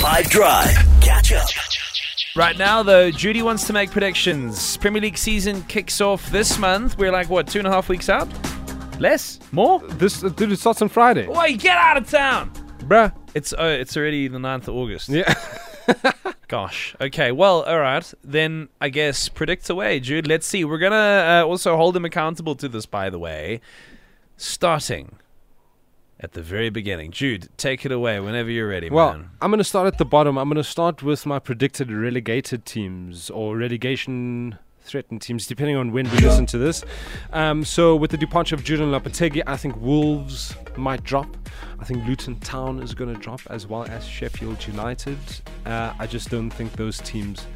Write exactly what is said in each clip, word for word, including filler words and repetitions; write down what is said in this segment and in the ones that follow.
five Drive. Catch up. Right now, though, Judy wants to make predictions. Premier League season kicks off this month. We're like, what, two and a half weeks out? Less? More? This, dude, it starts on Friday. Why you get out of town? Bruh. It's oh, it's already the ninth of August. Yeah. Gosh. Okay, well, all right. Then, I guess, predict away, Jude. Let's see. We're going to uh, also hold him accountable to this, by the way. Starting at the very beginning. Jude, take it away whenever you're ready, well, man. Well, I'm going to start at the bottom. I'm going to start with my predicted relegated teams or relegation threatened teams, depending on when we listen to this. Um, so with the departure of Julen Lopetegui, I think Wolves might drop. I think Luton Town is going to drop, as well as Sheffield United. Uh, I just don't think those teams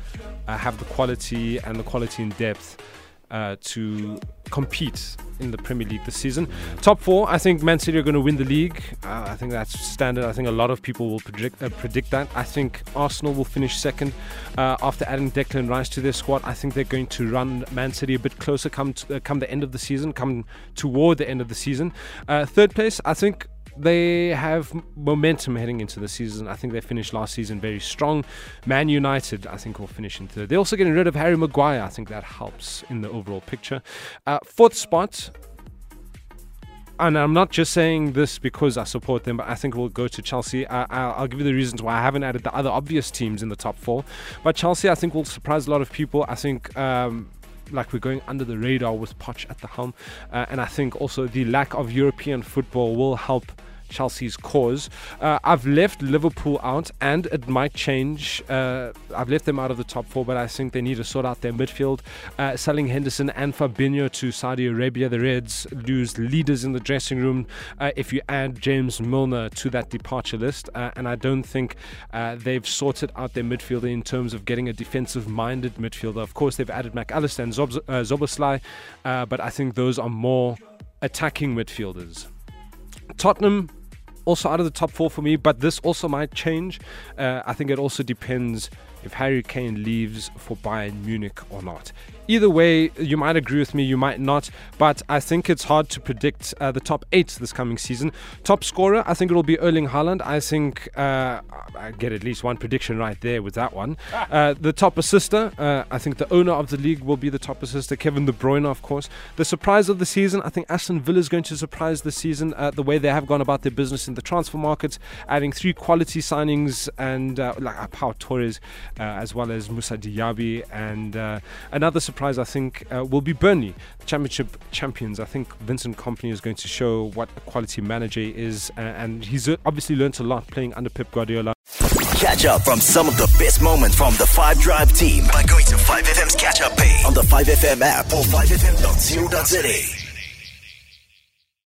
uh, have the quality and the quality in depth uh, to compete in the Premier League this season. Top four, I think Man City are going to win the league. Uh, I think that's standard. I think a lot of people will predict, uh, predict that. I think Arsenal will finish second uh, after adding Declan Rice to their squad. I think they're going to run Man City a bit closer come to, uh, come the end of the season, come toward the end of the season. Uh, third place, I think they have momentum heading into the season. I think they finished last season very strong. Man United, I think, will finish in third. They're also getting rid of Harry Maguire. I think that helps in the overall picture. Uh, fourth spot, and I'm not just saying this because I support them, but I think we'll go to Chelsea. I, I'll give you the reasons why I haven't added the other obvious teams in the top four. But Chelsea, I think, will surprise a lot of people. I think... Um, like we're going under the radar with Poch at the helm. Uh, and I think also the lack of European football will help Chelsea's cause. Uh, I've left Liverpool out, and it might change. Uh, I've left them out of the top four, but I think they need to sort out their midfield. Uh, selling Henderson and Fabinho to Saudi Arabia, the Reds lose leaders in the dressing room uh, if you add James Milner to that departure list. Uh, and I don't think uh, they've sorted out their midfielder in terms of getting a defensive-minded midfielder. Of course, they've added McAllister and Zob- uh, Zoboslay, uh, but I think those are more attacking midfielders. Tottenham also out of the top four for me, but this also might change. Uh, I think it also depends if Harry Kane leaves for Bayern Munich or not. Either way, you might agree with me, you might not, but I think it's hard to predict uh, the top eight this coming season. Top scorer, I think it'll be Erling Haaland. I think uh, I get at least one prediction right there with that one. Uh, the top assister, uh, I think the owner of the league will be the top assister, Kevin De Bruyne, of course. The surprise of the season, I think Aston Villa is going to surprise this season, uh, the way they have gone about their business in the transfer market, adding three quality signings and uh, like uh, Pau Torres, uh, as well as Musa Diaby, and uh, another surprise. Surprise, I think, uh, will be Burnley, championship champions. I think Vincent Kompany is going to show what a quality manager is, uh, and he's obviously learnt a lot playing under Pep Guardiola. Catch up from some of the best moments from the five Drive team by going to five F M's catch up page on the five F M app or five F M dot co dot za.